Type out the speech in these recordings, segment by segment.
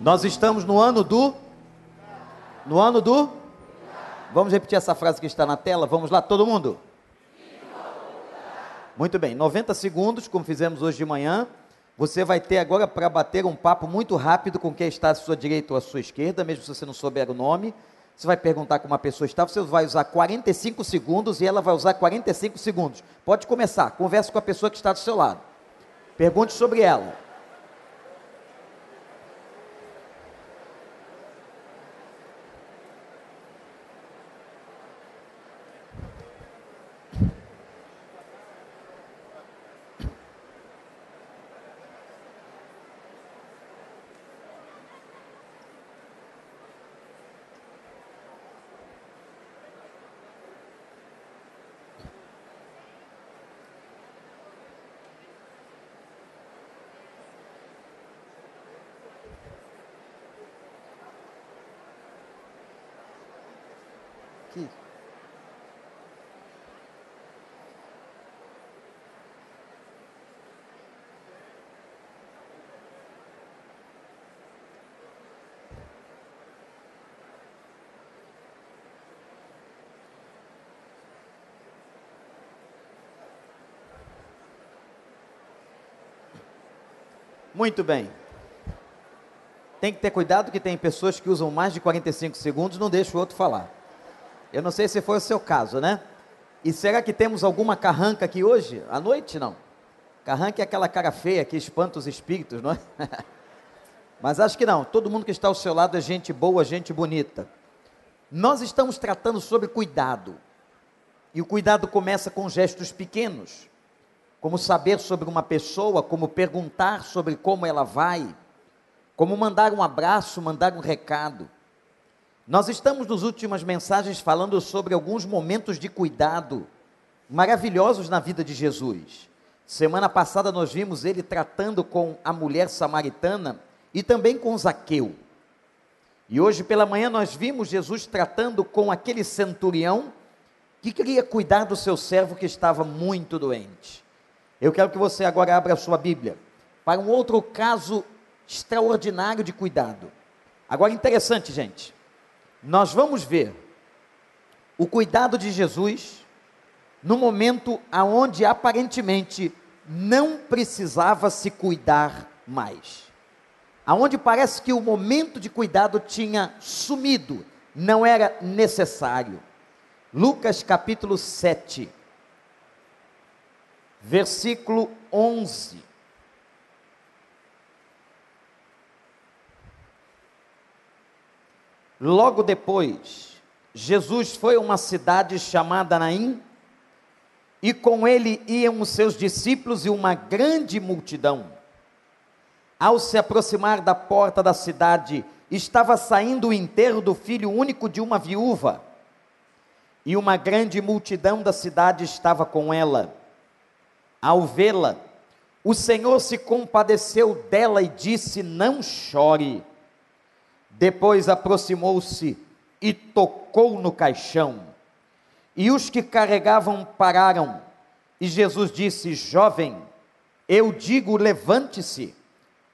Nós estamos no ano do? Vamos repetir essa frase que está na tela? Vamos lá, todo mundo? Muito bem, 90 segundos, como fizemos hoje de manhã. Você vai ter agora para bater um papo muito rápido com quem está à sua direita ou à sua esquerda, mesmo se você não souber o nome. Você vai perguntar como a pessoa está, você vai usar 45 segundos e ela vai usar 45 segundos. Pode começar, converse com a pessoa que está do seu lado. Pergunte sobre ela. Muito bem. Tem que ter cuidado que tem pessoas que usam mais de 45 segundos, não deixa o outro falar. Eu não sei se foi o seu caso, né? E será que temos alguma carranca aqui hoje? À noite, não. Carranca é aquela cara feia que espanta os espíritos, não é? Mas acho que não. Todo mundo que está ao seu lado é gente boa, gente bonita. Nós estamos tratando sobre cuidado. E o cuidado começa com gestos pequenos. Como saber sobre uma pessoa, como perguntar sobre como ela vai, como mandar um abraço, mandar um recado. Nós estamos nas últimas mensagens falando sobre alguns momentos de cuidado maravilhosos na vida de Jesus. Semana passada nós vimos ele tratando com a mulher samaritana e também com Zaqueu. E hoje pela manhã nós vimos Jesus tratando com aquele centurião que queria cuidar do seu servo que estava muito doente. Eu quero que você agora abra a sua Bíblia para um outro caso extraordinário de cuidado. Agora interessante, gente, nós vamos ver o cuidado de Jesus no momento aonde aparentemente não precisava se cuidar mais. Aonde parece que o momento de cuidado tinha sumido, não era necessário. Lucas capítulo 7. Versículo 11. Logo depois, Jesus foi a uma cidade chamada Naim, e com ele iam os seus discípulos e uma grande multidão. Ao se aproximar da porta da cidade, estava saindo o enterro do filho único de uma viúva, e uma grande multidão da cidade estava com ela. Ao vê-la, o Senhor se compadeceu dela e disse: não chore. Depois aproximou-se e tocou no caixão, e os que carregavam pararam, e Jesus disse: jovem, eu digo, levante-se.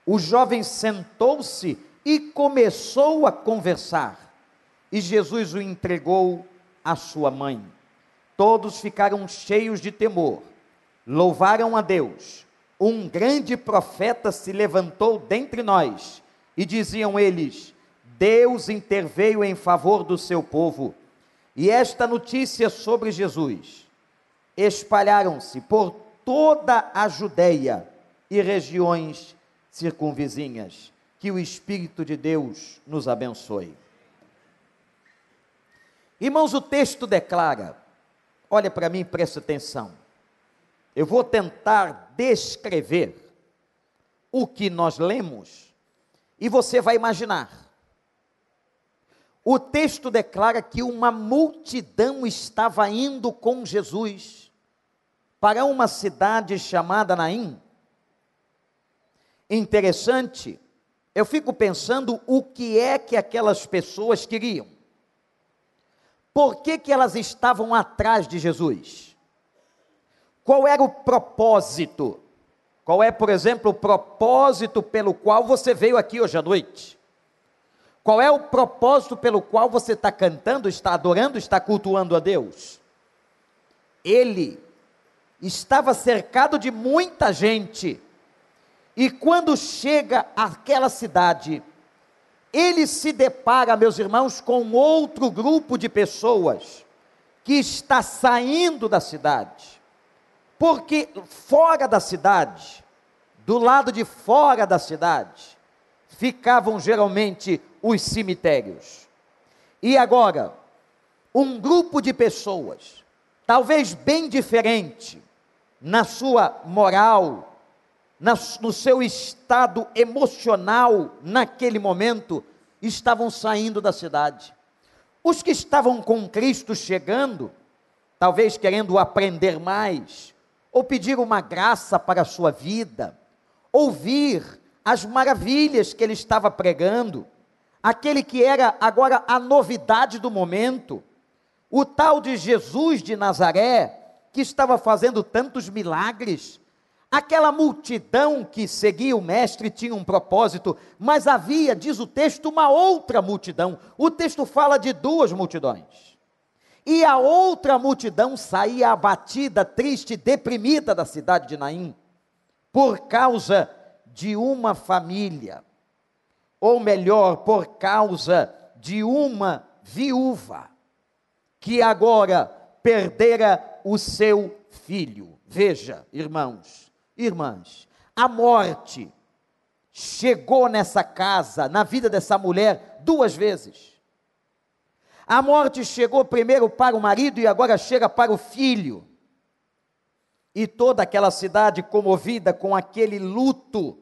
O jovem sentou-se e começou a conversar, e Jesus o entregou à sua mãe. Todos ficaram cheios de temor, louvaram a Deus. Um grande profeta se levantou dentre nós, e diziam eles: Deus interveio em favor do seu povo. E esta notícia sobre Jesus espalharam-se por toda a Judeia e regiões circunvizinhas. Que o Espírito de Deus nos abençoe. Irmãos, o texto declara, olha para mim, presta atenção. Eu vou tentar descrever o que nós lemos e você vai imaginar. O texto declara que uma multidão estava indo com Jesus para uma cidade chamada Naim. Interessante, eu fico pensando o que é que aquelas pessoas queriam. Por que elas estavam atrás de Jesus? Qual era o propósito? Qual é, por exemplo, o propósito pelo qual você veio aqui hoje à noite? Qual é o propósito pelo qual você está cantando, está adorando, está cultuando a Deus? Ele estava cercado de muita gente, e quando chega àquela cidade, ele se depara, meus irmãos, com outro grupo de pessoas, que está saindo da cidade, porque fora da cidade, do lado de fora da cidade, ficavam geralmente os cemitérios. E agora, um grupo de pessoas, talvez bem diferente, na sua moral, no seu estado emocional, naquele momento, estavam saindo da cidade. Os que estavam com Cristo chegando, talvez querendo aprender mais, ou pedir uma graça para a sua vida, ouvir as maravilhas que ele estava pregando, aquele que era agora a novidade do momento, o tal de Jesus de Nazaré, que estava fazendo tantos milagres. Aquela multidão que seguia o mestre tinha um propósito, mas havia, diz o texto, uma outra multidão. O texto fala de duas multidões. E a outra multidão saía abatida, triste, deprimida da cidade de Naim, por causa de uma família, ou melhor, por causa de uma viúva, que agora perdera o seu filho. Veja, irmãos, irmãs, a morte chegou nessa casa, na vida dessa mulher, duas vezes. A morte chegou primeiro para o marido e agora chega para o filho. E toda aquela cidade comovida com aquele luto,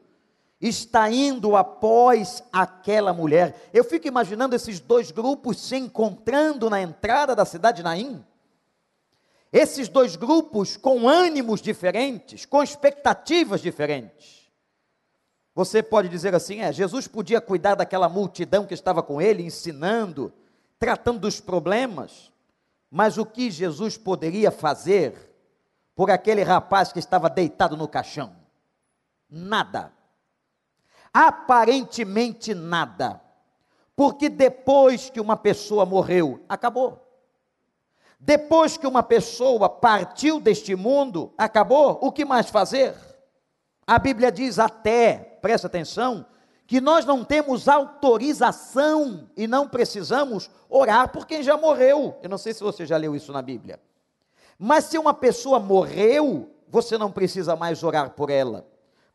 está indo após aquela mulher. Eu fico imaginando esses dois grupos se encontrando na entrada da cidade de Naim, esses dois grupos com ânimos diferentes, com expectativas diferentes. Você pode dizer assim, Jesus podia cuidar daquela multidão que estava com ele, ensinando, tratando dos problemas, mas o que Jesus poderia fazer por aquele rapaz que estava deitado no caixão? Nada. Aparentemente nada, porque depois que uma pessoa morreu, acabou. Depois que uma pessoa partiu deste mundo, acabou. O que mais fazer? A Bíblia diz até, presta atenção, que nós não temos autorização e não precisamos orar por quem já morreu. Eu não sei se você já leu isso na Bíblia, mas se uma pessoa morreu, você não precisa mais orar por ela.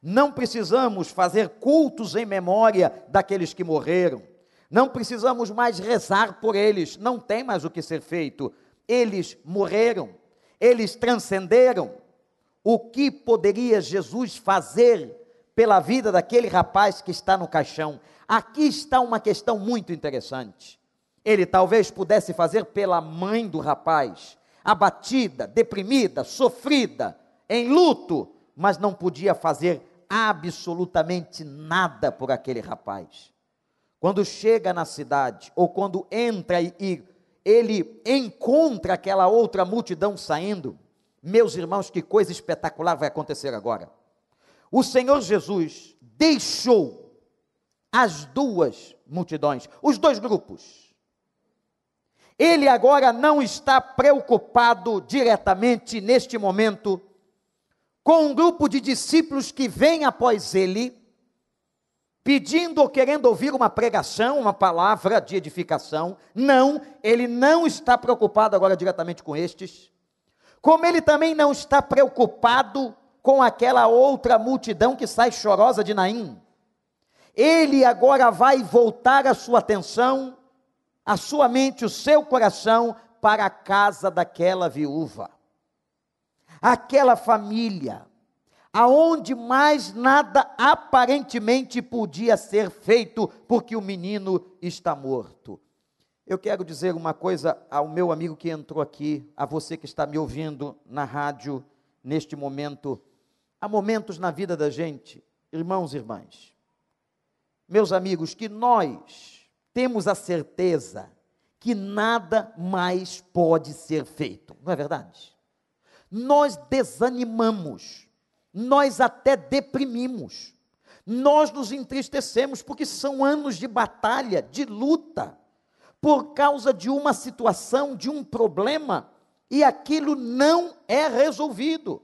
Não precisamos fazer cultos em memória daqueles que morreram, não precisamos mais rezar por eles, não tem mais o que ser feito, eles morreram, eles transcenderam. O que poderia Jesus fazer pela vida daquele rapaz que está no caixão? Aqui está uma questão muito interessante. Ele talvez pudesse fazer pela mãe do rapaz, abatida, deprimida, sofrida, em luto, mas não podia fazer absolutamente nada por aquele rapaz. Quando chega na cidade, ou quando entra e ele encontra aquela outra multidão saindo, meus irmãos, que coisa espetacular vai acontecer agora. O Senhor Jesus deixou as duas multidões, os dois grupos. Ele agora não está preocupado diretamente neste momento com um grupo de discípulos que vem após ele, pedindo ou querendo ouvir uma pregação, uma palavra de edificação. Não, ele não está preocupado agora diretamente com estes, como ele também não está preocupado com aquela outra multidão que sai chorosa de Naim. Ele agora vai voltar a sua atenção, a sua mente, o seu coração, para a casa daquela viúva, aquela família, aonde mais nada aparentemente podia ser feito, porque o menino está morto. Eu quero dizer uma coisa ao meu amigo que entrou aqui, a você que está me ouvindo na rádio neste momento. Há momentos na vida da gente, irmãos e irmãs, meus amigos, que nós temos a certeza que nada mais pode ser feito, não é verdade? Nós desanimamos, nós até deprimimos, Nós nos entristecemos porque são anos de batalha, de luta, por causa de uma situação, de um problema, e aquilo não é resolvido.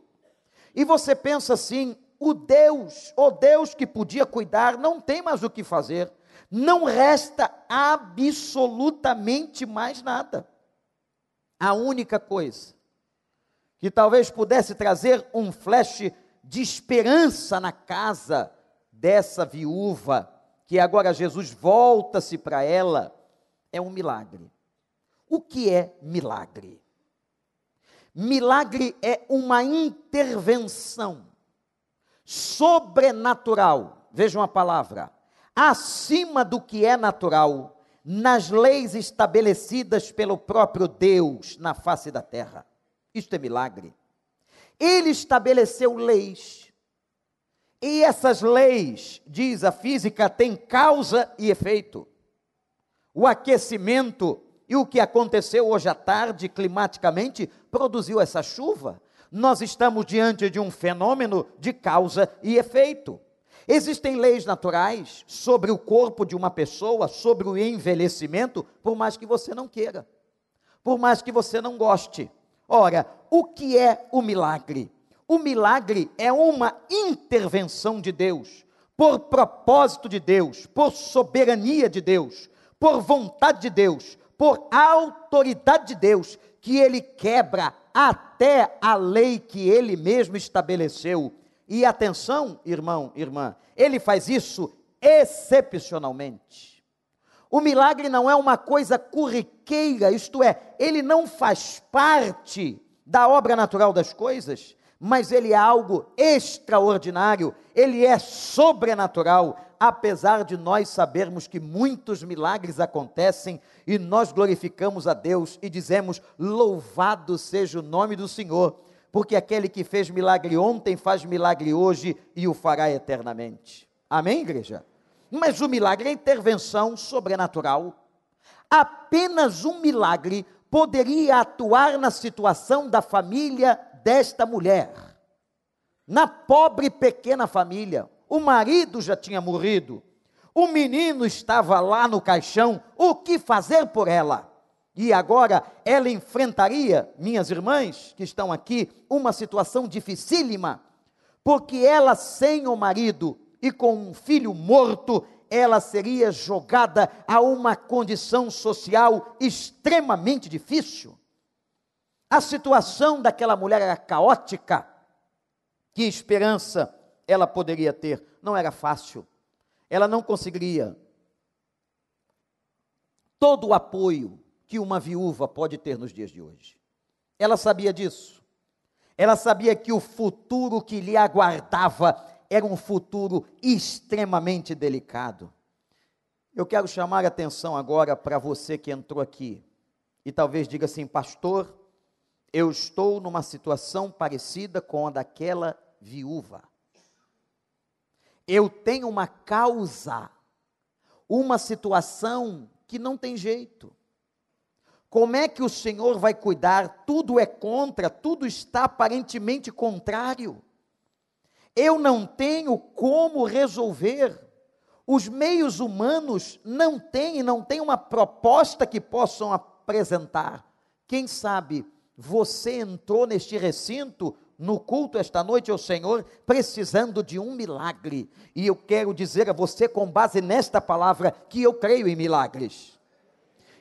E você pensa assim: o Deus que podia cuidar não tem mais o que fazer, não resta absolutamente mais nada. A única coisa que talvez pudesse trazer um flash de esperança na casa dessa viúva, que agora Jesus volta-se para ela, é um milagre. O que é milagre? Milagre é uma intervenção sobrenatural, vejam a palavra, acima do que é natural, nas leis estabelecidas pelo próprio Deus na face da terra. Isto é milagre. Ele estabeleceu leis, e essas leis, diz a física, têm causa e efeito. O aquecimento e o que aconteceu hoje à tarde, climaticamente, produziu essa chuva. Nós estamos diante de um fenômeno de causa e efeito. Existem leis naturais sobre o corpo de uma pessoa, sobre o envelhecimento, por mais que você não queira, por mais que você não goste. Ora, o que é o milagre? O milagre é uma intervenção de Deus, por propósito de Deus, por soberania de Deus, por vontade de Deus, por autoridade de Deus, que Ele quebra até a lei que Ele mesmo estabeleceu. E atenção, irmão, irmã, Ele faz isso excepcionalmente. O milagre não é uma coisa corriqueira, isto é, ele não faz parte da obra natural das coisas, mas ele é algo extraordinário, ele é sobrenatural, apesar de nós sabermos que muitos milagres acontecem, e nós glorificamos a Deus e dizemos: louvado seja o nome do Senhor, porque aquele que fez milagre ontem faz milagre hoje e o fará eternamente. Amém, igreja? Mas o milagre é intervenção sobrenatural. Apenas um milagre poderia atuar na situação da família desta mulher, na pobre pequena família. O marido já tinha morrido, o menino estava lá no caixão, o que fazer por ela? E agora ela enfrentaria, minhas irmãs que estão aqui, uma situação dificílima, porque ela sem o marido e com um filho morto, ela seria jogada a uma condição social extremamente difícil. A situação daquela mulher era caótica. Que esperança ela poderia ter? Não era fácil, ela não conseguiria todo o apoio que uma viúva pode ter nos dias de hoje. Ela sabia disso, ela sabia que o futuro que lhe aguardava era um futuro extremamente delicado. Eu quero chamar a atenção agora para você que entrou aqui, e talvez diga assim: pastor, eu estou numa situação parecida com a daquela viúva, eu tenho uma causa, uma situação que não tem jeito. Como é que o Senhor vai cuidar? Tudo é contra, tudo está aparentemente contrário. Eu não tenho como resolver. Os meios humanos não têm uma proposta que possam apresentar. Quem sabe você entrou neste recinto, no culto esta noite ao Senhor, precisando de um milagre. E eu quero dizer a você, com base nesta palavra, que eu creio em milagres.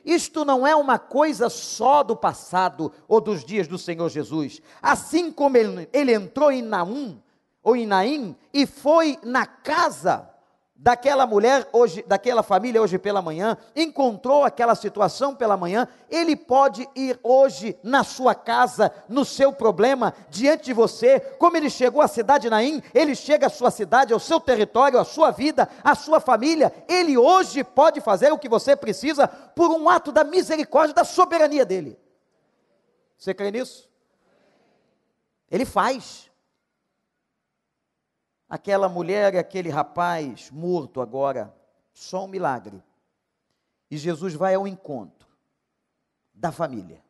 Isto não é uma coisa só do passado ou dos dias do Senhor Jesus. Assim como ele entrou em Naim e foi na casa daquela mulher hoje, daquela família hoje pela manhã, encontrou aquela situação pela manhã, ele pode ir hoje na sua casa, no seu problema, diante de você. Como ele chegou à cidade de Naim, ele chega à sua cidade, ao seu território, à sua vida, à sua família. Ele hoje pode fazer o que você precisa, por um ato da misericórdia, da soberania dele. Você crê nisso? Ele faz. Aquela mulher e aquele rapaz morto agora, só um milagre. E Jesus vai ao encontro da família.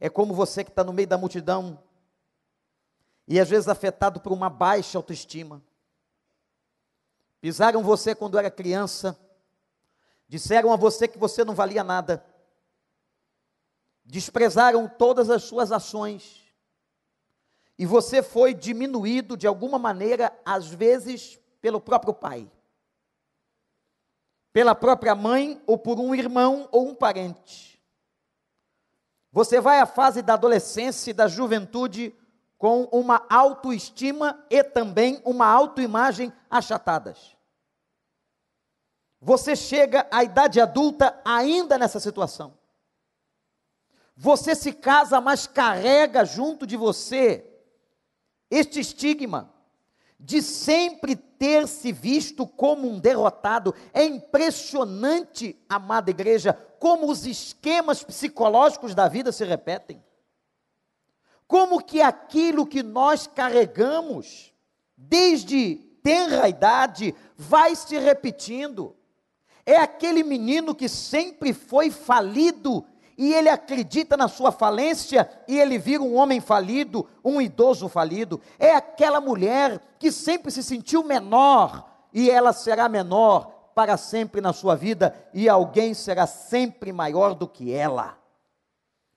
É como você que está no meio da multidão, e às vezes afetado por uma baixa autoestima, Pisaram você quando era criança, disseram a você que você não valia nada, desprezaram todas as suas ações, e você foi diminuído de alguma maneira, às vezes pelo próprio pai, pela própria mãe, ou por um irmão ou um parente. Você vai à fase da adolescência e da juventude com uma autoestima e também uma autoimagem achatadas. Você chega à idade adulta ainda nessa situação. Você se casa, mas carrega junto de você este estigma de sempre ter se visto como um derrotado. É impressionante, amada igreja, como os esquemas psicológicos da vida se repetem. Como que aquilo que nós carregamos, desde tenra idade, vai se repetindo. É aquele menino que sempre foi falido, e ele acredita na sua falência, e ele vira um homem falido, um idoso falido. É aquela mulher que sempre se sentiu menor, e ela será menor para sempre na sua vida, e alguém será sempre maior do que ela.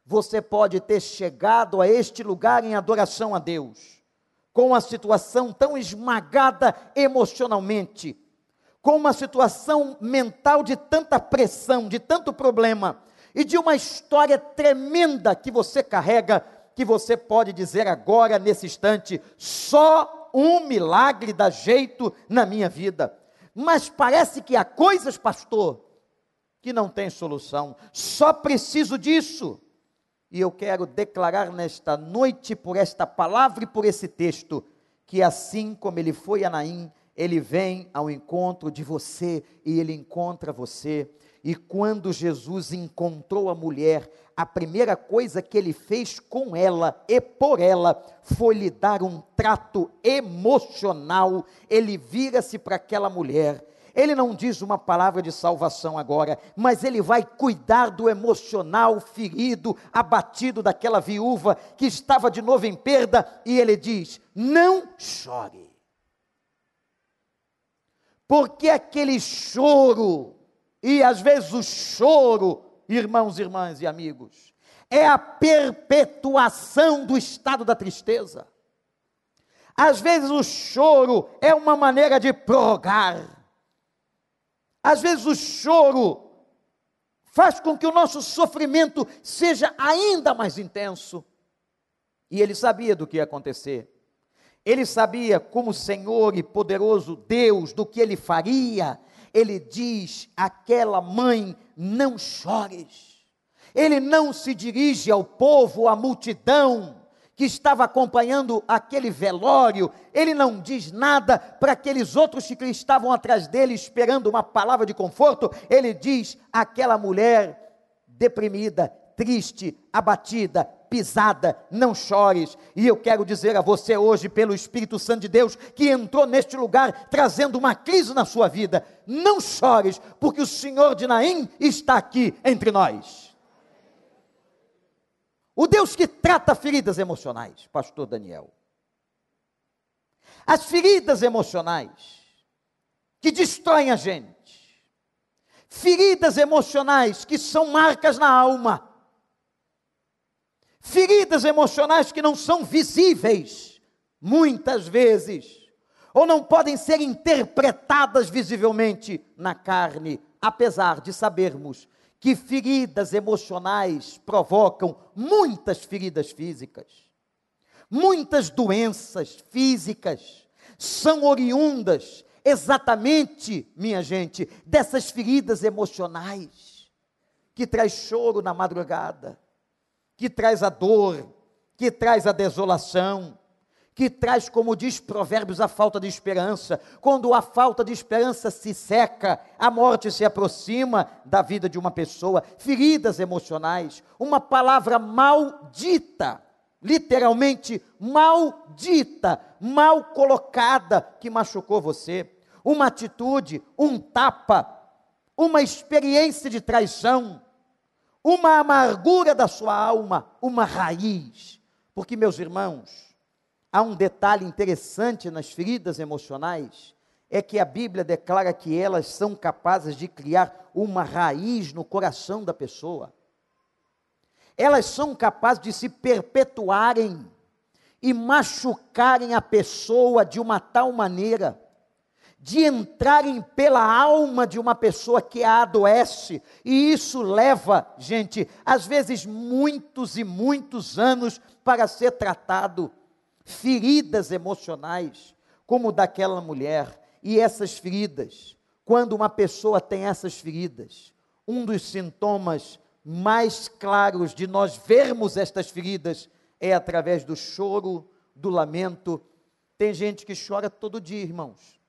Você pode ter chegado a este lugar em adoração a Deus, com uma situação tão esmagada emocionalmente, com uma situação mental de tanta pressão, de tanto problema, e de uma história tremenda que você carrega, que você pode dizer agora, nesse instante, só um milagre dá jeito na minha vida. Mas parece que há coisas, pastor, que não tem solução, só preciso disso. E eu quero declarar nesta noite, por esta palavra e por esse texto, que assim como ele foi a Naim, ele vem ao encontro de você, e ele encontra você. E quando Jesus encontrou a mulher, a primeira coisa que ele fez com ela e por ela, foi lhe dar um trato emocional. Ele vira-se para aquela mulher, ele não diz uma palavra de salvação agora, mas ele vai cuidar do emocional ferido, abatido daquela viúva, que estava de novo em perda, e ele diz: não chore, porque aquele choro, e às vezes o choro, irmãos, irmãs e amigos, é a perpetuação do estado da tristeza. Às vezes o choro é uma maneira de prorrogar. Às vezes o choro faz com que o nosso sofrimento seja ainda mais intenso. E ele sabia do que ia acontecer. Ele sabia, como Senhor e poderoso Deus, do que ele faria. Ele diz àquela mãe: não chores. Ele não se dirige ao povo, à multidão que estava acompanhando aquele velório. Ele não diz nada para aqueles outros que estavam atrás dele esperando uma palavra de conforto. Ele diz àquela mulher deprimida, triste, abatida, pisada: não chores. E eu quero dizer a você hoje, pelo Espírito Santo de Deus, que entrou neste lugar trazendo uma crise na sua vida: não chores, porque o Senhor de Naim está aqui entre nós. O Deus que trata feridas emocionais, pastor Daniel. As feridas emocionais que destroem a gente, feridas emocionais que são marcas na alma, feridas emocionais que não são visíveis, muitas vezes, ou não podem ser interpretadas visivelmente na carne, apesar de sabermos que feridas emocionais provocam muitas feridas físicas. Muitas doenças físicas são oriundas exatamente, minha gente, dessas feridas emocionais, que traz choro na madrugada, que traz a dor, que traz a desolação, que traz, como diz Provérbios, a falta de esperança. Quando a falta de esperança se seca, a morte se aproxima da vida de uma pessoa. Feridas emocionais, uma palavra maldita, literalmente maldita, mal colocada, que machucou você. Uma atitude, um tapa, uma experiência de traição, uma amargura da sua alma, uma raiz. Porque, meus irmãos, há um detalhe interessante nas feridas emocionais, é que a Bíblia declara que elas são capazes de criar uma raiz no coração da pessoa. Elas são capazes de se perpetuarem e machucarem a pessoa de uma tal maneira, de entrarem pela alma de uma pessoa que a adoece, e isso leva, gente, às vezes muitos e muitos anos para ser tratado, feridas emocionais, como daquela mulher, e essas feridas, quando uma pessoa tem essas feridas, um dos sintomas mais claros de nós vermos estas feridas, é através do choro, do lamento. Tem gente que chora todo dia, irmãos.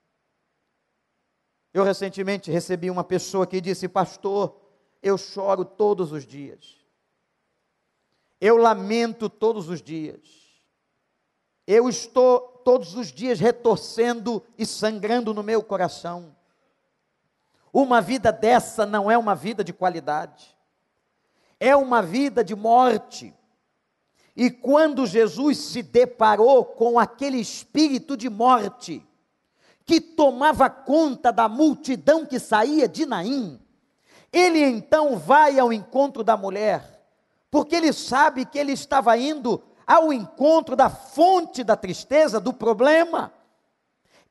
Eu recentemente recebi uma pessoa que disse: pastor, eu choro todos os dias, eu lamento todos os dias, eu estou todos os dias retorcendo e sangrando no meu coração. Uma vida dessa não é uma vida de qualidade, é uma vida de morte. E quando Jesus se deparou com aquele espírito de morte, que tomava conta da multidão que saía de Naim, ele então vai ao encontro da mulher, porque ele sabe que ele estava indo ao encontro da fonte da tristeza, do problema.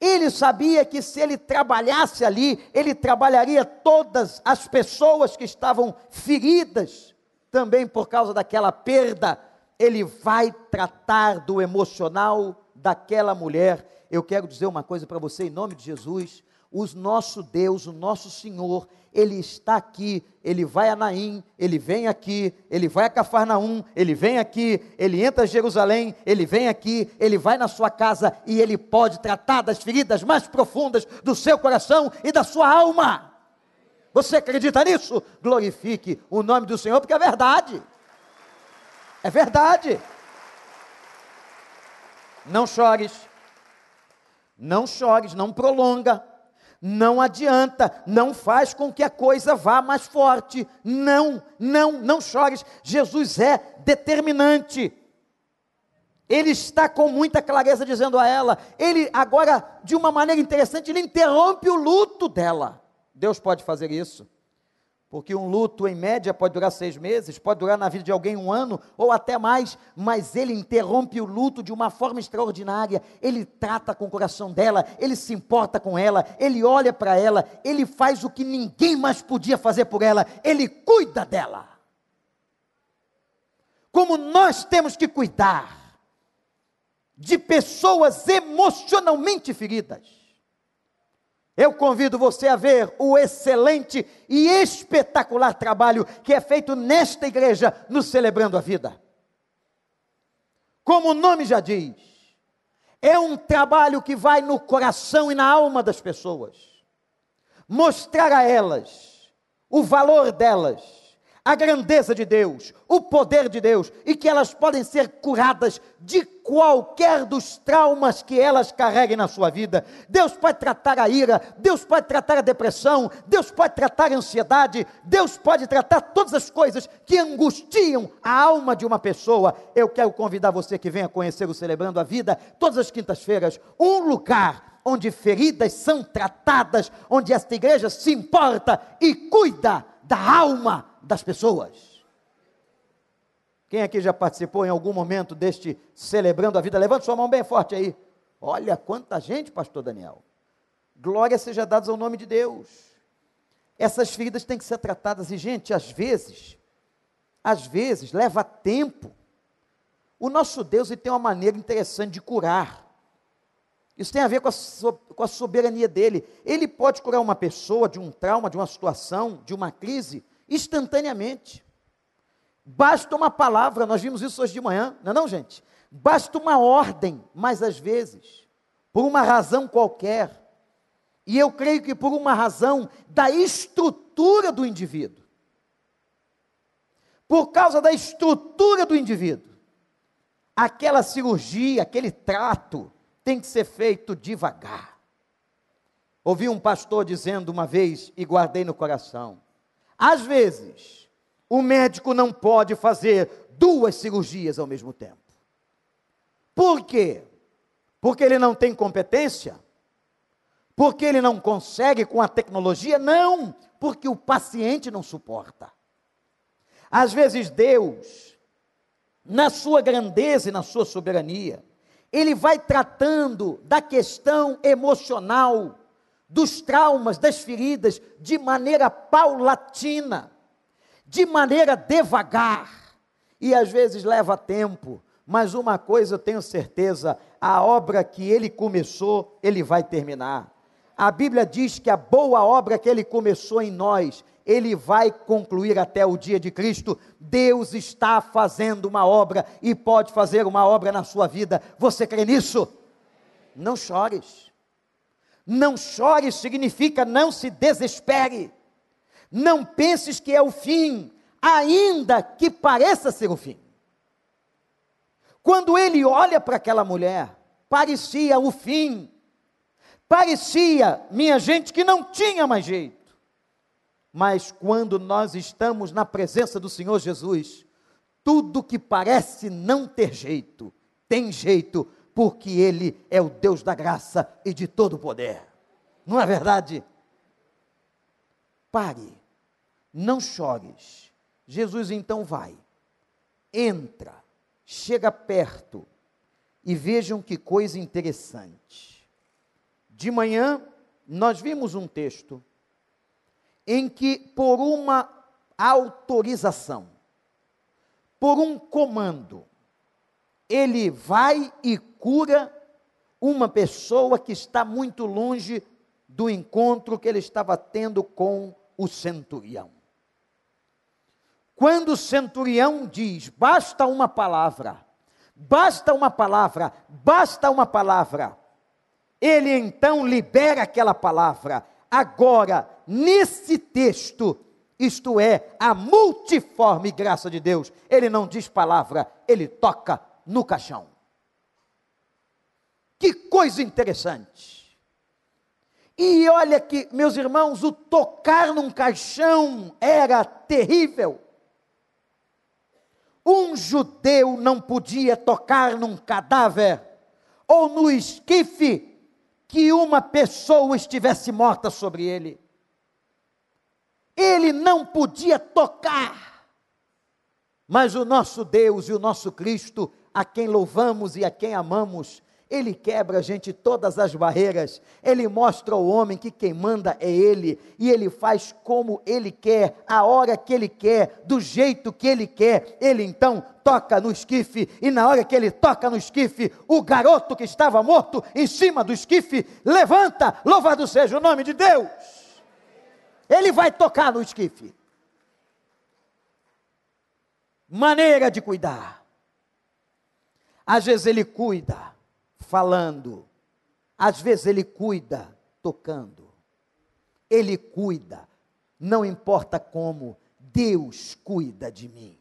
Ele sabia que se ele trabalhasse ali, ele trabalharia todas as pessoas que estavam feridas, também por causa daquela perda. Ele vai tratar do emocional daquela mulher. Eu quero dizer uma coisa para você, em nome de Jesus, o nosso Deus, o nosso Senhor, Ele está aqui, Ele vai a Naim, Ele vem aqui, Ele vai a Cafarnaum, Ele vem aqui, Ele entra em Jerusalém, Ele vem aqui, Ele vai na sua casa, e Ele pode tratar das feridas mais profundas do seu coração e da sua alma. Você acredita nisso? Glorifique o nome do Senhor, porque é verdade. É verdade. Não chores. Não chores, não prolonga, não adianta, não faz com que a coisa vá mais forte, não chores. Jesus é determinante, Ele está com muita clareza dizendo a ela, Ele agora, de uma maneira interessante, Ele interrompe o luto dela. Deus pode fazer isso, porque um luto em média pode durar 6 meses, pode durar na vida de alguém 1 ano, ou até mais, mas ele interrompe o luto de uma forma extraordinária. Ele trata com o coração dela, ele se importa com ela, ele olha para ela, ele faz o que ninguém mais podia fazer por ela, ele cuida dela, como nós temos que cuidar de pessoas emocionalmente feridas. Eu convido você a ver o excelente e espetacular trabalho que é feito nesta igreja, no Celebrando a Vida. Como o nome já diz, é um trabalho que vai no coração e na alma das pessoas, mostrar a elas o valor delas, a grandeza de Deus, o poder de Deus, e que elas podem ser curadas de qualquer dos traumas que elas carreguem na sua vida. Deus pode tratar a ira, Deus pode tratar a depressão, Deus pode tratar a ansiedade, Deus pode tratar todas as coisas que angustiam a alma de uma pessoa. Eu quero convidar você que venha conhecer o Celebrando a Vida, todas as quintas-feiras, um lugar onde feridas são tratadas, onde esta igreja se importa e cuida da alma das pessoas. Quem aqui já participou em algum momento deste Celebrando a Vida? Levante sua mão bem forte aí. Olha quanta gente, pastor Daniel. Glória seja dada ao nome de Deus. Essas feridas têm que ser tratadas, e gente, às vezes leva tempo. O nosso Deus, ele tem uma maneira interessante de curar. Isso tem a ver com a soberania dele. Ele pode curar uma pessoa de um trauma, de uma situação, de uma crise, instantaneamente. Basta uma palavra, nós vimos isso hoje de manhã, não é não, gente? Basta uma ordem, mas às vezes, por uma razão qualquer, e eu creio que por uma razão da estrutura do indivíduo, por causa da estrutura do indivíduo, aquela cirurgia, aquele trato, tem que ser feito devagar. Ouvi um pastor dizendo uma vez, e guardei no coração, às vezes, o médico não pode fazer 2 cirurgias ao mesmo tempo. Por quê? Porque ele não tem competência? Porque ele não consegue com a tecnologia? Não, porque o paciente não suporta. Às vezes Deus, na sua grandeza e na sua soberania, ele vai tratando da questão emocional, dos traumas, das feridas, de maneira paulatina, de maneira devagar, e às vezes leva tempo, mas uma coisa eu tenho certeza, a obra que ele começou, ele vai terminar. A Bíblia diz que a boa obra que ele começou em nós, ele vai concluir até o dia de Cristo. Deus está fazendo uma obra e pode fazer uma obra na sua vida. Você crê nisso? Não chores. Não chores significa não se desespere. Não penses que é o fim, ainda que pareça ser o fim. Quando ele olha para aquela mulher, parecia o fim. Parecia, minha gente, que não tinha mais jeito. Mas quando nós estamos na presença do Senhor Jesus, tudo que parece não ter jeito, tem jeito, porque Ele é o Deus da graça e de todo o poder. Não é verdade? Pare, não chores. Jesus então vai, entra, chega perto, e vejam que coisa interessante. De manhã, nós vimos um texto em que por uma autorização, por um comando, ele vai e cura uma pessoa que está muito longe do encontro que ele estava tendo com o centurião. Quando o centurião diz, basta uma palavra, basta uma palavra, basta uma palavra, ele então libera aquela palavra. Agora, nesse texto, isto é, a multiforme graça de Deus, ele não diz palavra, ele toca no caixão. Que coisa interessante! E olha que, meus irmãos, o tocar num caixão era terrível. Um judeu não podia tocar num cadáver, ou no esquife, que uma pessoa estivesse morta sobre ele. Ele não podia tocar, mas o nosso Deus e o nosso Cristo, a quem louvamos e a quem amamos, ele quebra, gente, todas as barreiras, ele mostra ao homem que quem manda é ele, e ele faz como ele quer, a hora que ele quer, do jeito que ele quer. Ele então toca no esquife, e na hora que ele toca no esquife, o garoto que estava morto em cima do esquife levanta. Louvado seja o nome de Deus. Ele vai tocar no esquife. Maneira de cuidar. Às vezes ele cuida falando, às vezes ele cuida tocando, ele cuida, não importa como. Deus cuida de mim,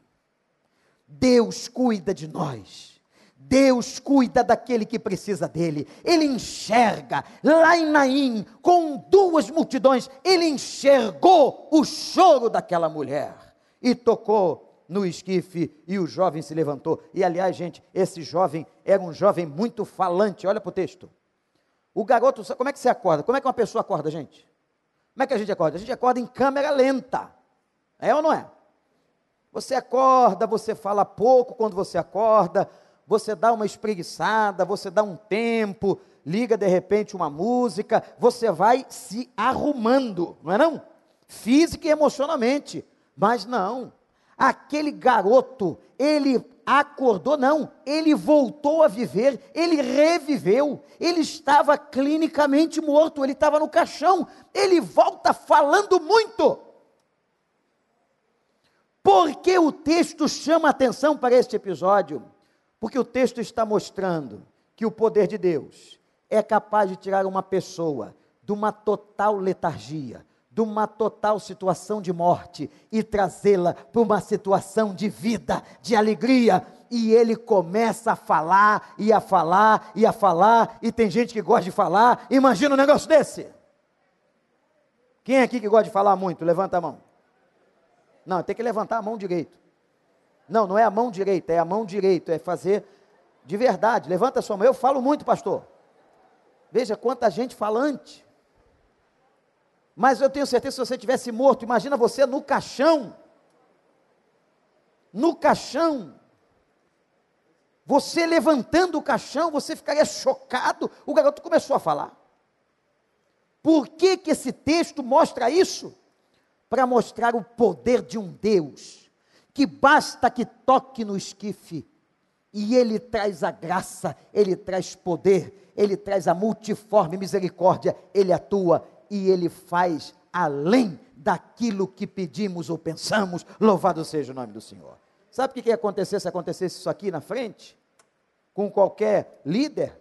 Deus cuida de nós, Deus cuida daquele que precisa dele. Ele enxerga, lá em Naim, com duas multidões, ele enxergou o choro daquela mulher, e tocou no esquife, e o jovem se levantou. E aliás, gente, esse jovem era um jovem muito falante. Olha para o texto, o garoto, como é que você acorda? Como é que uma pessoa acorda, gente? Como é que a gente acorda? A gente acorda em câmera lenta, é ou não é? Você acorda, você fala pouco quando você acorda, você dá uma espreguiçada, você dá um tempo, liga de repente uma música, você vai se arrumando, não é não? Física e emocionalmente. Mas não, aquele garoto, ele acordou, não, ele voltou a viver, ele reviveu, ele estava clinicamente morto, ele estava no caixão, ele volta falando muito. Por que o texto chama atenção para este episódio? Porque o texto está mostrando que o poder de Deus é capaz de tirar uma pessoa de uma total letargia, de uma total situação de morte, e trazê-la para uma situação de vida, de alegria. E ele começa a falar, e a falar, e a falar, e tem gente que gosta de falar. Imagina um negócio desse. Quem é aqui que gosta de falar muito? Levanta a mão. Não, tem que levantar a mão direita. Não, não é a mão direita, é a mão direita, é fazer de verdade. Levanta a sua mão. Eu falo muito, pastor. Veja quanta gente falante. Mas eu tenho certeza, se você tivesse morto, imagina você no caixão. No caixão. Você levantando o caixão, você ficaria chocado. O garoto começou a falar. Por que que esse texto mostra isso? Para mostrar o poder de um Deus, que basta que toque no esquife, e Ele traz a graça, Ele traz poder, Ele traz a multiforme misericórdia, Ele atua e Ele faz além daquilo que pedimos ou pensamos. Louvado seja o nome do Senhor. Sabe o que ia acontecer se acontecesse isso aqui na frente? Com qualquer líder?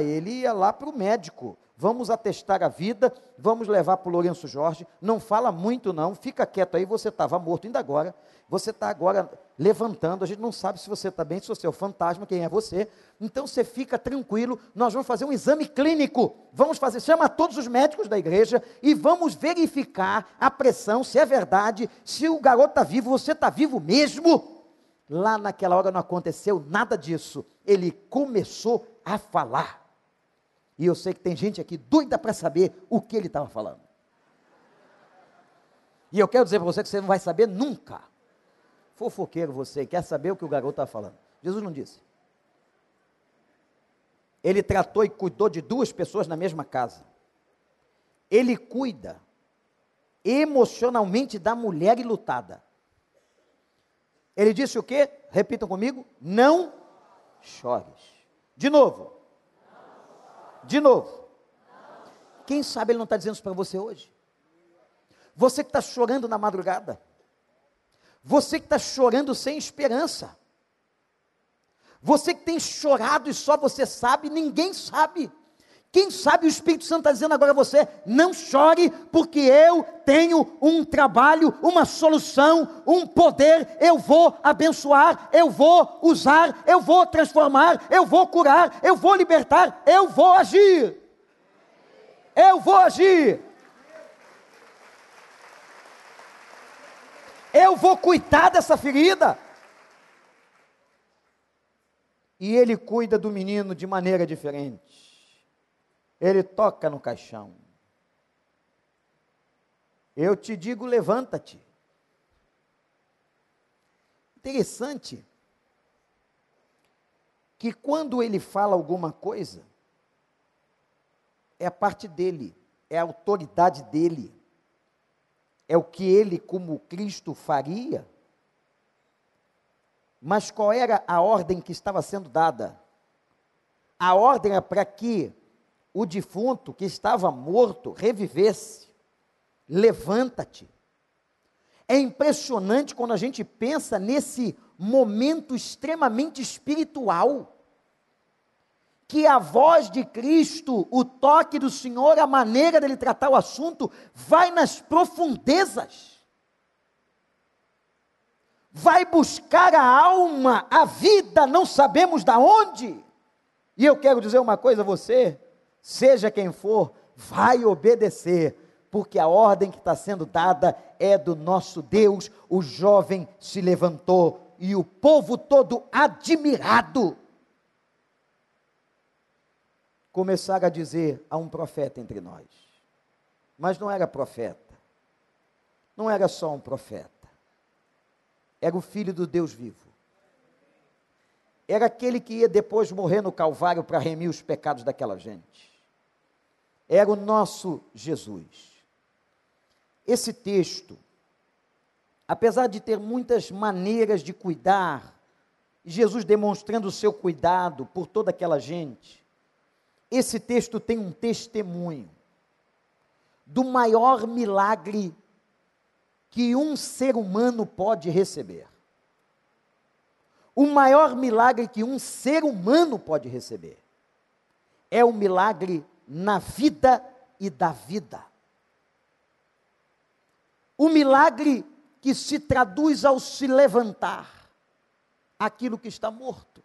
Ele ia lá para o médico. Vamos atestar a vida, vamos levar para o Lourenço Jorge, não fala muito não, fica quieto aí, você estava morto ainda agora, você está agora levantando, a gente não sabe se você está bem, se você é o fantasma, quem é você, então você fica tranquilo, nós vamos fazer um exame clínico, vamos fazer, chama todos os médicos da igreja, e vamos verificar a pressão, se é verdade, se o garoto está vivo, você está vivo mesmo. Lá naquela hora não aconteceu nada disso, ele começou a falar. E eu sei que tem gente aqui doida para saber o que ele estava falando. E eu quero dizer para você que você não vai saber nunca. Fofoqueiro você, quer saber o que o garoto está falando. Jesus não disse. Ele tratou e cuidou de duas pessoas na mesma casa. Ele cuida emocionalmente da mulher enlutada. Ele disse o quê? Repitam comigo. Não chores. De novo. De novo, quem sabe Ele não está dizendo isso para você hoje? Você que está chorando na madrugada, você que está chorando sem esperança, você que tem chorado e só você sabe, ninguém sabe, quem sabe o Espírito Santo está dizendo agora a você, não chore, porque eu tenho um trabalho, uma solução, um poder, eu vou abençoar, eu vou usar, eu vou transformar, eu vou curar, eu vou libertar, eu vou agir, eu vou agir, eu vou cuidar dessa ferida. E Ele cuida do menino de maneira diferente. Ele toca no caixão. Eu te digo, levanta-te. Interessante que quando ele fala alguma coisa, é a parte dele, é a autoridade dele, é o que ele, como Cristo, faria. Mas qual era a ordem que estava sendo dada? A ordem é para que o defunto que estava morto revivesse. Levanta-te. É impressionante quando a gente pensa nesse momento extremamente espiritual, que a voz de Cristo, o toque do Senhor, a maneira dele tratar o assunto, vai nas profundezas, vai buscar a alma, a vida, não sabemos de onde. E eu quero dizer uma coisa a você, seja quem for, vai obedecer, porque a ordem que está sendo dada é do nosso Deus. O jovem se levantou, e o povo todo admirado, começaram a dizer, há um profeta entre nós. Mas não era profeta, não era só um profeta, era o Filho do Deus vivo, era aquele que ia depois morrer no Calvário para remir os pecados daquela gente. Era o nosso Jesus. Esse texto, apesar de ter muitas maneiras de cuidar, Jesus demonstrando o seu cuidado por toda aquela gente, esse texto tem um testemunho do maior milagre que um ser humano pode receber. O maior milagre que um ser humano pode receber é o milagre na vida e da vida. O milagre que se traduz ao se levantar aquilo que está morto.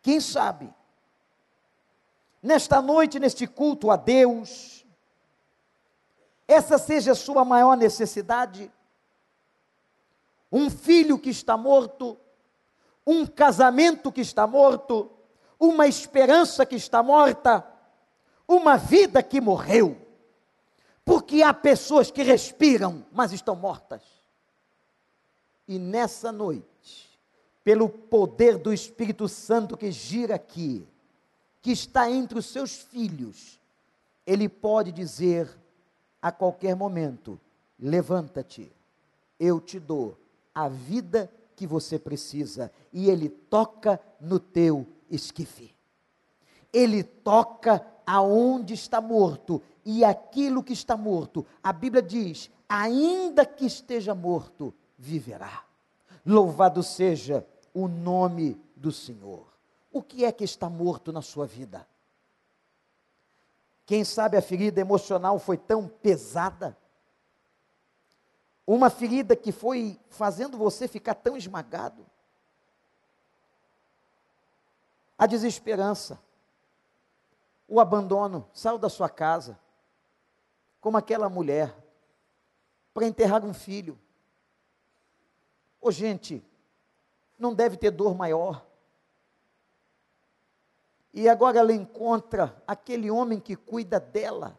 Quem sabe, nesta noite, neste culto a Deus, essa seja a sua maior necessidade, um filho que está morto, um casamento que está morto, uma esperança que está morta, uma vida que morreu. Porque há pessoas que respiram, mas estão mortas. E nessa noite, pelo poder do Espírito Santo que gira aqui, que está entre os seus filhos, ele pode dizer a qualquer momento: levanta-te, eu te dou a vida que você precisa. E ele toca no teu esquife, ele toca aonde está morto, e aquilo que está morto, a Bíblia diz, ainda que esteja morto, viverá. Louvado seja o nome do Senhor. O que é que está morto na sua vida? Quem sabe a ferida emocional foi tão pesada, uma ferida que foi fazendo você ficar tão esmagado. A desesperança, o abandono, saiu da sua casa, como aquela mulher, para enterrar um filho. Ô gente, não deve ter dor maior. E agora ela encontra aquele homem que cuida dela,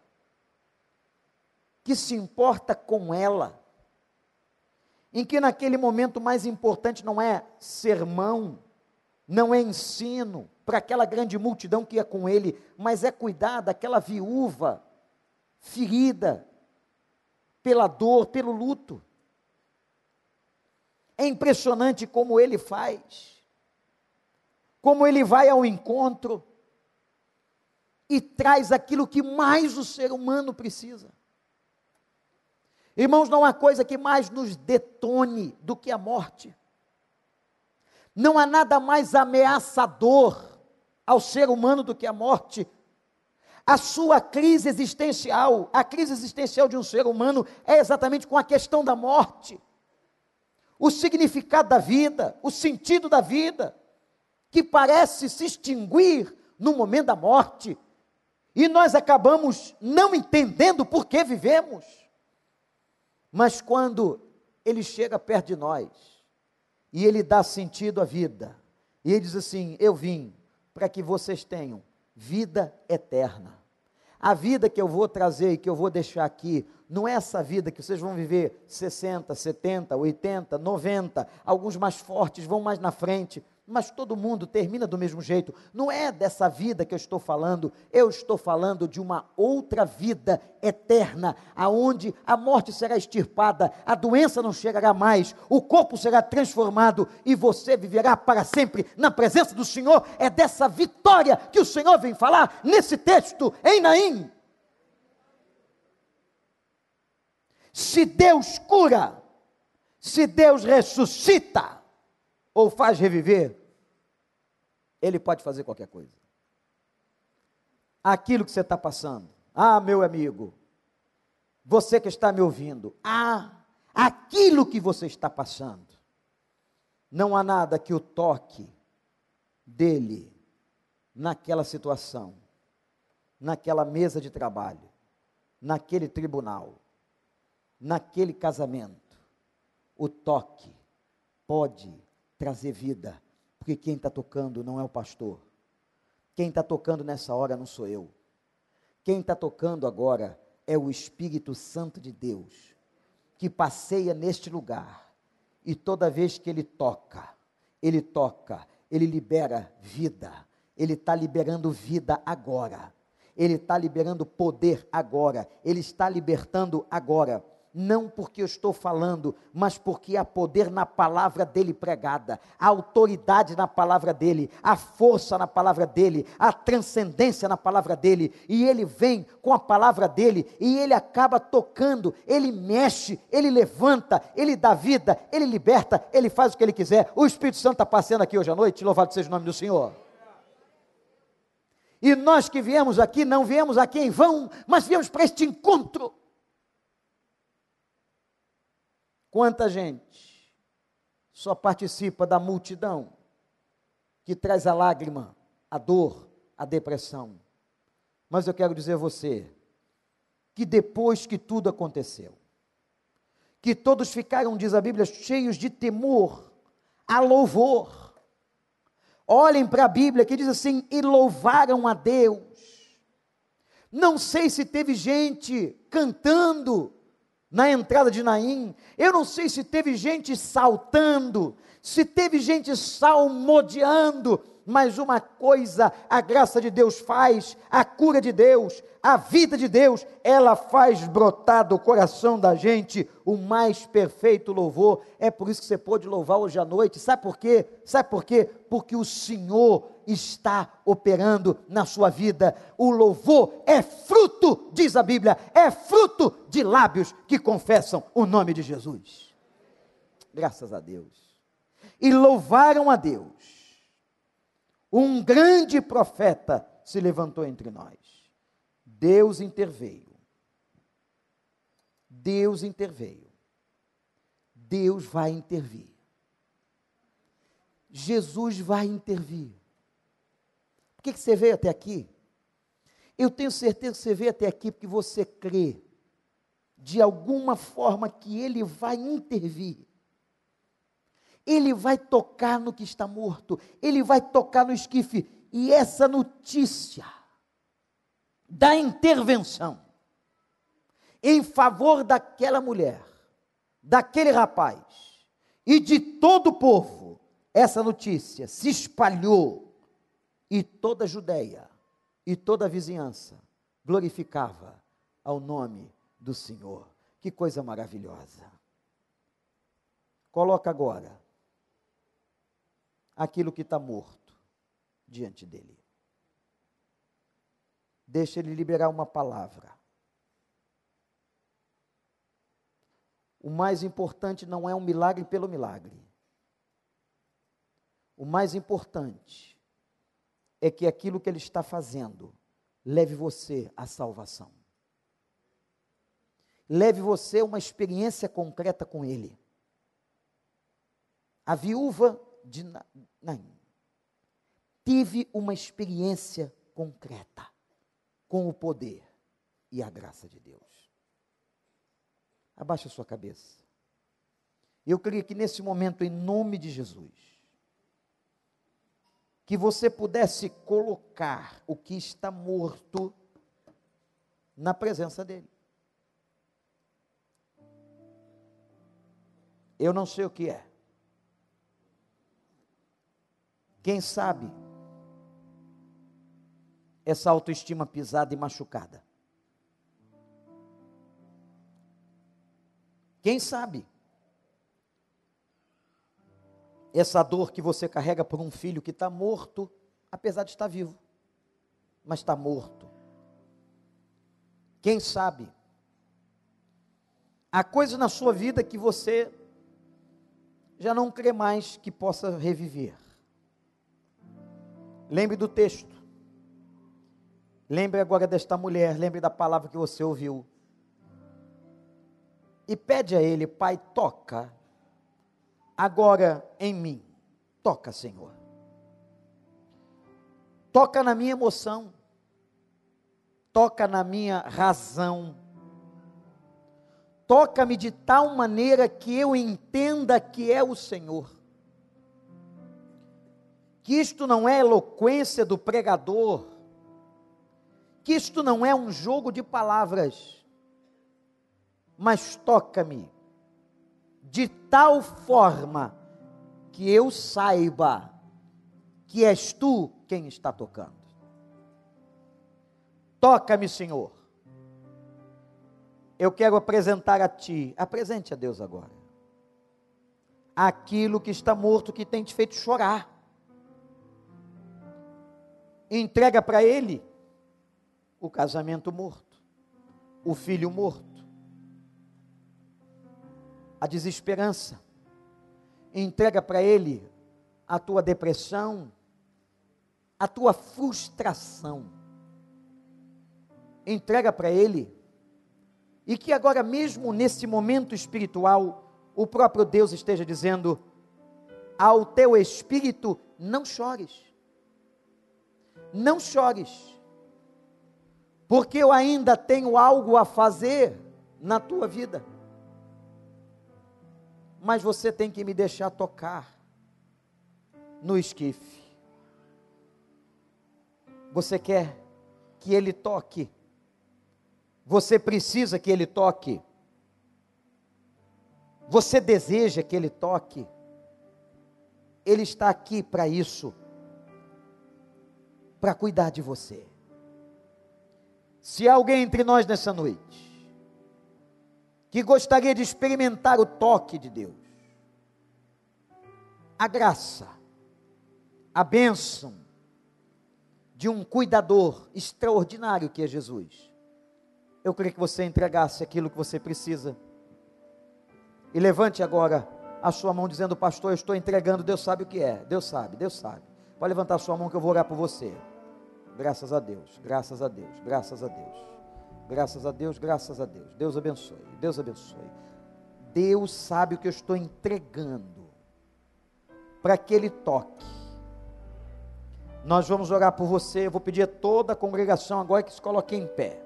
que se importa com ela, em que naquele momento mais importante não é sermão, não é ensino para aquela grande multidão que ia com ele, mas é cuidar daquela viúva ferida pela dor, pelo luto. É impressionante como ele faz, como ele vai ao encontro e traz aquilo que mais o ser humano precisa. Irmãos, não há coisa que mais nos detone do que a morte. Não há nada mais ameaçador ao ser humano do que a morte. A sua crise existencial, a crise existencial de um ser humano é exatamente com a questão da morte. O significado da vida, o sentido da vida, que parece se extinguir no momento da morte, e nós acabamos não entendendo por que vivemos. Mas quando ele chega perto de nós, e ele dá sentido à vida, e ele diz assim: eu vim para que vocês tenham vida eterna. A vida que eu vou trazer e que eu vou deixar aqui, não é essa vida que vocês vão viver 60, 70, 80, 90, alguns mais fortes vão mais na frente, mas todo mundo termina do mesmo jeito. Não é dessa vida que eu estou falando de uma outra vida eterna, aonde a morte será extirpada, a doença não chegará mais, o corpo será transformado e você viverá para sempre na presença do Senhor. É dessa vitória que o Senhor vem falar nesse texto em Naim. Se Deus cura, se Deus ressuscita, ou faz reviver, ele pode fazer qualquer coisa. Aquilo que você está passando, meu amigo, você que está me ouvindo, aquilo que você está passando, não há nada que o toque dele, naquela situação, naquela mesa de trabalho, naquele tribunal, naquele casamento, o toque pode trazer vida, porque quem está tocando não é o pastor, quem está tocando nessa hora não sou eu, quem está tocando agora é o Espírito Santo de Deus, que passeia neste lugar, e toda vez que ele toca, ele libera vida, ele está liberando vida agora, ele está liberando poder agora, ele está libertando agora. Não porque eu estou falando, mas porque há poder na palavra dele pregada, há autoridade na palavra dele, há força na palavra dele, há transcendência na palavra dele, e ele vem com a palavra dele, e ele acaba tocando, ele mexe, ele levanta, ele dá vida, ele liberta, ele faz o que ele quiser. O Espírito Santo está passeando aqui hoje à noite, louvado seja o nome do Senhor. E nós que viemos aqui, não viemos aqui em vão, mas viemos para este encontro. Quanta gente só participa da multidão que traz a lágrima, a dor, a depressão. Mas eu quero dizer a você que depois que tudo aconteceu, que todos ficaram, diz a Bíblia, cheios de temor, a louvor. Olhem para a Bíblia que diz assim: e louvaram a Deus Não sei se teve gente cantando na entrada de Naim, eu não sei se teve gente saltando, se teve gente salmodiando, mas uma coisa a graça de Deus faz, a cura de Deus, a vida de Deus, ela faz brotar do coração da gente o mais perfeito louvor. É por isso que você pôde louvar hoje à noite. Sabe por quê? Sabe por quê? Porque o Senhor está operando na sua vida. O louvor é fruto, diz a Bíblia, é fruto de lábios que confessam o nome de Jesus. Graças a Deus. E louvaram a Deus. Um grande profeta se levantou entre nós. Deus interveio. Deus interveio. Deus vai intervir. Jesus vai intervir. Por que você veio até aqui? Eu tenho certeza que você veio até aqui porque você crê de alguma forma que Ele vai intervir. Ele vai tocar no que está morto, Ele vai tocar no esquife, e essa notícia da intervenção em favor daquela mulher, daquele rapaz, e de todo o povo, essa notícia se espalhou, e toda a Judeia, e toda a vizinhança, glorificava ao nome do Senhor. Que coisa maravilhosa! Coloca agora aquilo que está morto diante dele. Deixa ele liberar uma palavra. O mais importante não é um milagre pelo milagre. O mais importante é que aquilo que ele está fazendo leve você à salvação. Leve você a uma experiência concreta com ele. A viúva de Naim teve uma experiência concreta com o poder e a graça de Deus. Abaixa a sua cabeça. Eu queria que nesse momento, em nome de Jesus, que você pudesse colocar o que está morto na presença dele. Eu não sei o que é. Quem sabe essa autoestima pisada e machucada? Quem sabe essa dor que você carrega por um filho que está morto, apesar de estar vivo, mas está morto? Quem sabe há coisa na sua vida que você já não crê mais que possa reviver? Lembre do texto, lembre agora desta mulher, lembre da palavra que você ouviu, e pede a ele: Pai, toca agora em mim, toca, Senhor, toca na minha emoção, toca na minha razão, toca-me de tal maneira que eu entenda que é o Senhor, que isto não é eloquência do pregador, que isto não é um jogo de palavras, mas toca-me de tal forma que eu saiba que és tu quem está tocando. Toca-me, Senhor. Eu quero apresentar a ti, apresente a Deus agora, aquilo que está morto, que tem te feito chorar. Entrega para ele o casamento morto, o filho morto, a desesperança. Entrega para ele a tua depressão, a tua frustração. Entrega para ele, e que agora mesmo nesse momento espiritual, o próprio Deus esteja dizendo ao teu espírito: não chores. Não chores, porque eu ainda tenho algo a fazer na tua vida, mas você tem que me deixar tocar no esquife. Você quer que ele toque Você precisa que Ele toque. Você deseja que Ele toque. Ele está aqui para isso, para cuidar de você. Se há alguém entre nós nessa noite que gostaria de experimentar o toque de Deus, a graça, a bênção de um cuidador extraordinário que é Jesus, eu queria que você entregasse aquilo que você precisa, e levante agora a sua mão dizendo: pastor, eu estou entregando, Deus sabe o que é, Deus sabe, Deus sabe. Pode levantar a sua mão que eu vou orar por você. Graças a Deus, graças a Deus, graças a Deus, graças a Deus, graças a Deus. Deus abençoe, Deus abençoe. Deus sabe o que eu estou entregando, para que Ele toque. Nós vamos orar por você. Eu vou pedir a toda a congregação agora que se coloque em pé.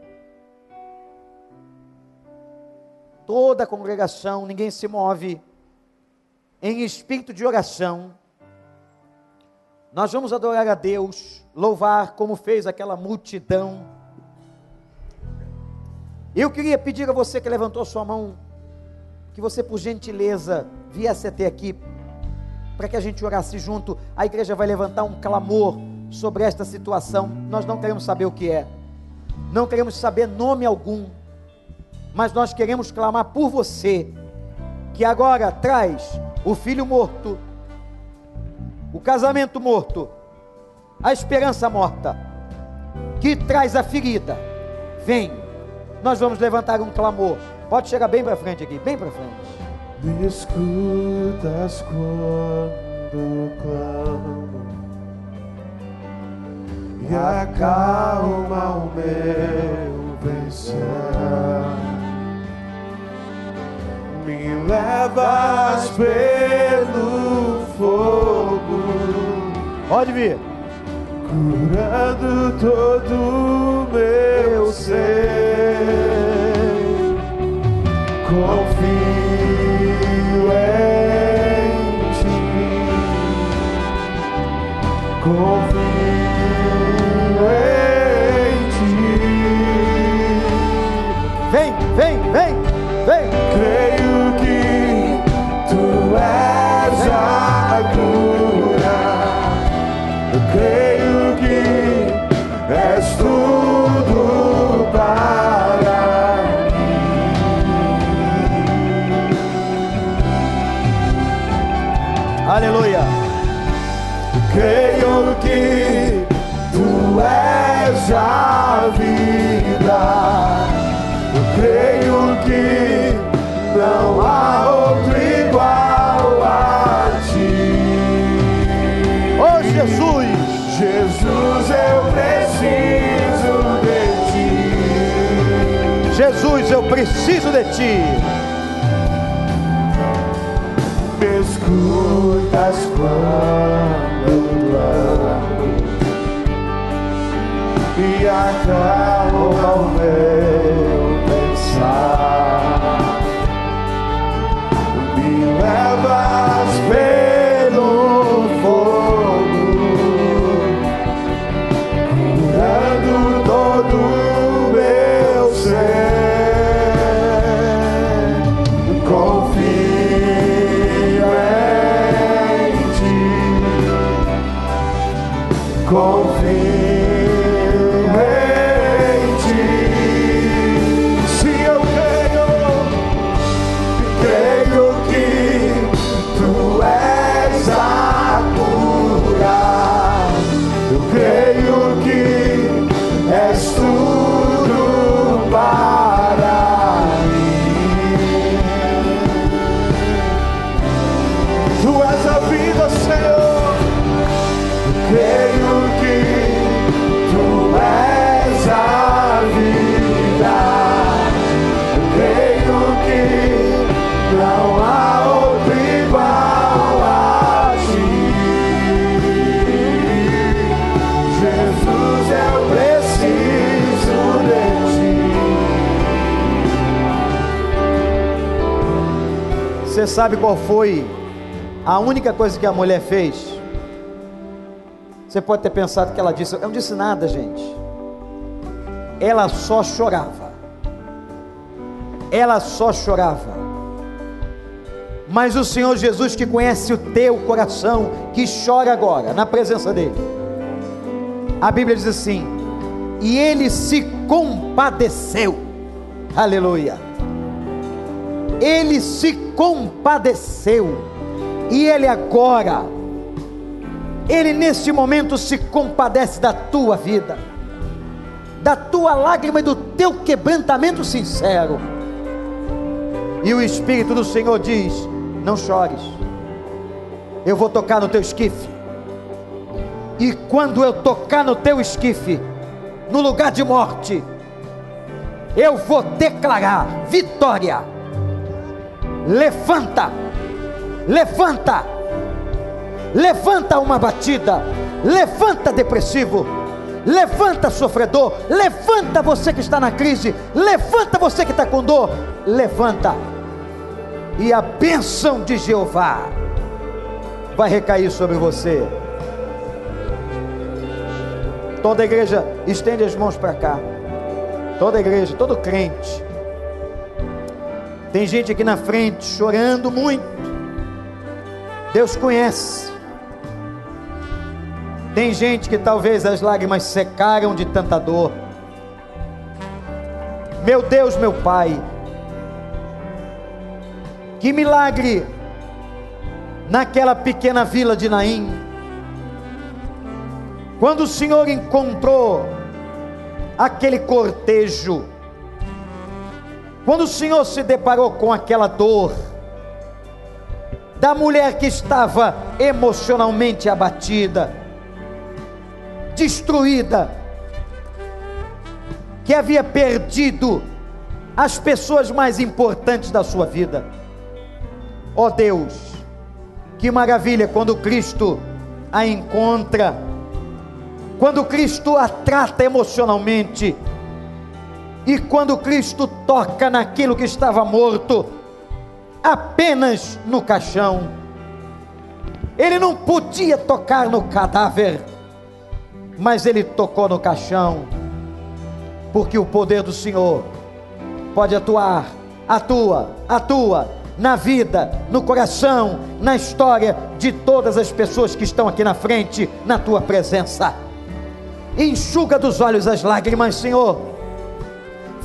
Toda a congregação, ninguém se move, em espírito de oração. Nós vamos adorar a Deus, louvar como fez aquela multidão. Eu queria pedir a você que levantou sua mão, que você por gentileza viesse até aqui, para que a gente orasse junto. A igreja vai levantar um clamor sobre esta situação. Nós não queremos saber o que é, não queremos saber nome algum, mas nós queremos clamar por você, que agora traz o filho morto, o casamento morto, a esperança morta, que traz a ferida. Vem, nós vamos levantar um clamor. Pode chegar bem para frente aqui, bem para frente. Me escutas quando clamo, e acalma o meu pensar, me levas pelo fogo. Pode vir. Curando todo meu ser, confio em Ti, confio em Ti. Vem, vem, vem, vem. Creio que Tu és a cura, eu creio. És tudo para mim. Aleluia. Creio que Tu és a vida. Eu creio que não há outro igual a Ti. Oh, Jesus, Jesus, eu preciso de Ti. Jesus, eu preciso de Ti. Me escutas quando clamo, e acalma o meu pensar, me levas pelo fogo, confio em Ti. Se eu creio que Tu és a cura, eu creio que és tudo para mim. Tu és a vida, Senhor, eu creio. Você sabe qual foi a única coisa que a mulher fez? Você pode ter pensado que ela disse, eu não disse nada, gente. Ela só chorava. ela só chorava. Mas o Senhor Jesus, que conhece o teu coração, que chora agora, na presença dele, a Bíblia diz assim: e ele se compadeceu. Aleluia! Ele se compadeceu. E ele agora, ele neste momento se compadece da tua vida, da tua lágrima e do teu quebrantamento sincero. E o Espírito do Senhor diz: não chores, eu vou tocar no teu esquife. E quando eu tocar no teu esquife, no lugar de morte, eu vou declarar vitória. Levanta, levanta, levanta uma batida, levanta depressivo, levanta sofredor, levanta você que está na crise, levanta você que está com dor, levanta, e a bênção de Jeová vai recair sobre você. Toda a igreja estende as mãos para cá, toda a igreja, todo crente. Tem gente aqui na frente chorando muito, Deus conhece. Tem gente que talvez as lágrimas secaram de tanta dor. Meu Deus, meu Pai, que milagre naquela pequena vila de Naim, quando o Senhor encontrou aquele cortejo, quando o Senhor se deparou com aquela dor da mulher que estava emocionalmente abatida, destruída, que havia perdido as pessoas mais importantes da sua vida. Ó Deus, que maravilha quando Cristo a encontra, quando Cristo a trata emocionalmente, e quando Cristo toca naquilo que estava morto, apenas no caixão. Ele não podia tocar no cadáver, mas ele tocou no caixão, porque o poder do Senhor pode atuar, atua na vida, no coração, na história de todas as pessoas que estão aqui na frente, na tua presença. Enxuga dos olhos as lágrimas, Senhor.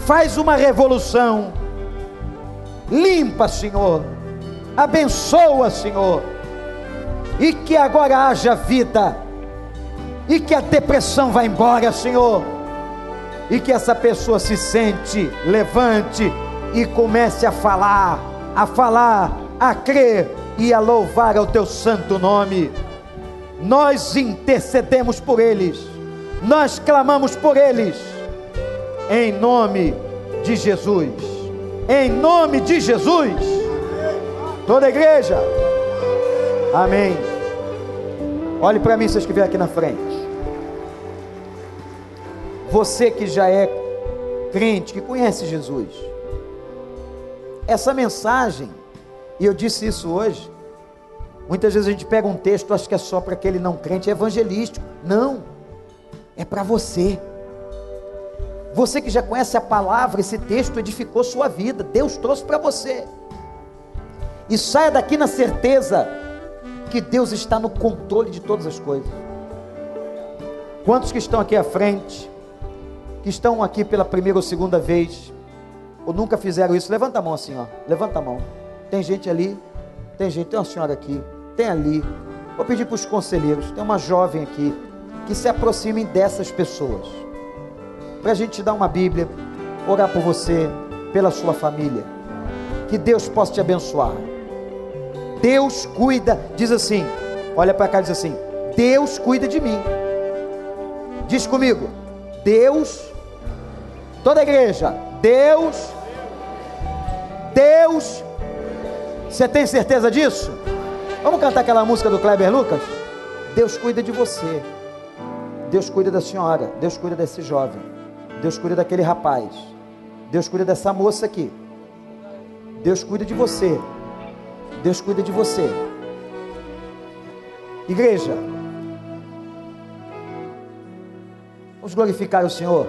Faz uma revolução. Limpa, Senhor. Abençoa, Senhor. E que agora haja vida. E que a depressão vá embora, Senhor. E que essa pessoa se sente, levante e comece a falar, a crer e a louvar ao teu santo nome. Nós intercedemos por eles. Nós clamamos por eles, em nome de Jesus, em nome de Jesus. Toda a igreja, amém. Olhe para mim, vocês que vêm aqui na frente, você que já é crente, que conhece Jesus, essa mensagem, e eu disse isso hoje, muitas vezes a gente pega um texto, acha que é só para aquele não crente, é evangelístico. Não, é para você, você que já conhece a palavra. Esse texto edificou sua vida, Deus trouxe para você, e saia daqui na certeza que Deus está no controle de todas as coisas. Quantos que estão aqui à frente, que estão aqui pela primeira ou segunda vez, ou nunca fizeram isso, levanta a mão assim, ó. Levanta a mão, tem gente ali, tem uma senhora aqui, tem ali, vou pedir para os conselheiros, tem uma jovem aqui, que se aproximem dessas pessoas, para a gente te dar uma Bíblia, orar por você, pela sua família, que Deus possa te abençoar. Deus cuida, diz assim, olha para cá, diz assim: Deus cuida de mim. Diz comigo: Deus. Toda a igreja: Deus. Deus. Você tem certeza disso? Vamos cantar aquela música do Kleber Lucas? Deus cuida de você, Deus cuida da senhora, Deus cuida desse jovem, Deus cuida daquele rapaz, Deus cuida dessa moça aqui, Deus cuida de você, Deus cuida de você. Igreja, vamos glorificar o Senhor.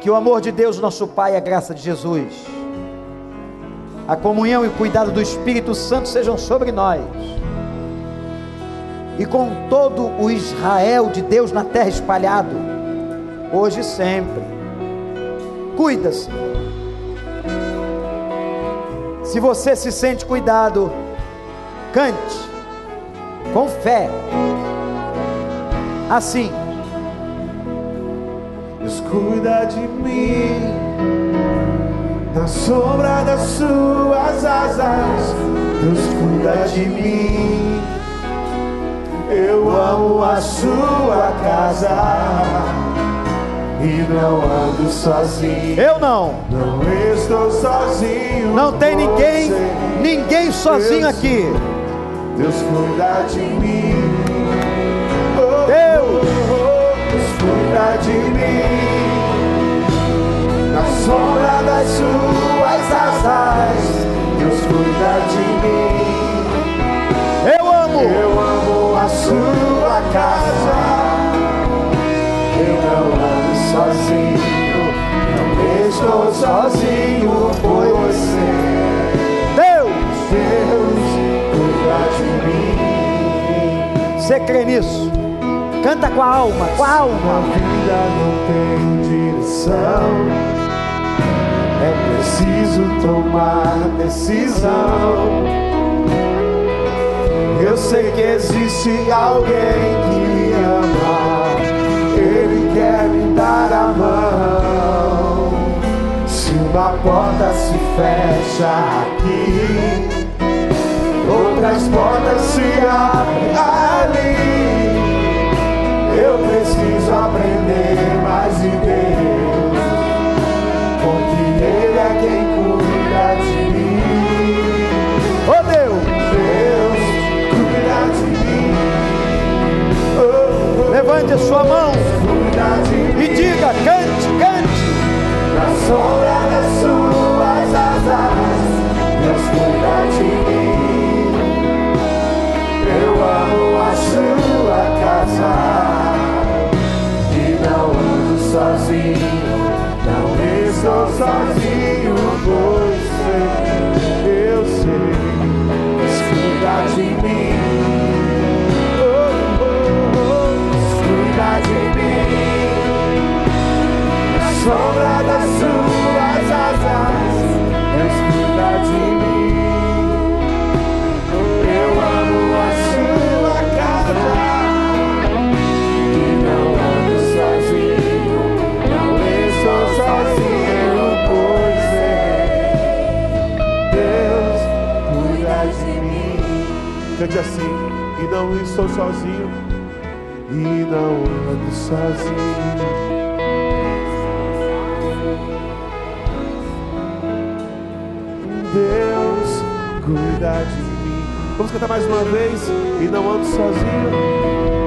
Que o amor de Deus, nosso Pai, a graça de Jesus, a comunhão e o cuidado do Espírito Santo sejam sobre nós e com todo o Israel de Deus na terra espalhado, hoje e sempre. Cuida-se. Se você se sente cuidado, cante com fé assim: Deus cuida de mim, na sombra das suas asas. Deus cuida de mim, eu amo a sua casa e não ando sozinho. Eu não estou sozinho. Não tem ninguém, ninguém sozinho aqui. Deus cuida de mim. Oh, Deus cuida de mim, na sombra das suas asas. Deus cuida de mim, eu amo a sua casa, eu não amo sozinho, não estou sozinho, foi você. Deus cuida de mim. Você crê nisso? Canta com a alma, com a alma. A vida não tem direção, é preciso tomar decisão. Eu sei que existe alguém que me ama, Ele quer me dar a mão. Se uma porta se fecha aqui, outras portas se abrem ali. Eu preciso aprender mais de Deus, porque Ele é quem cuida de mim. Oh Deus cuida de mim. Oh, levante a sua mão e diga, cante, cante. Na sombra das suas asas, Deus cuida de mim, eu amo a sua casa e não ando sozinho, não estou sozinho, pois eu sei. Deus cuida de mim, cuida de mim, sombra das suas asas. Deus cuida de mim, eu amo a sua casa e não ando sozinho, não estou sozinho, pois é. Deus cuida de mim. Cante assim: e não estou sozinho, e não ando sozinho. Deus cuida de mim. Vamos cantar mais uma vez: e não ando sozinho.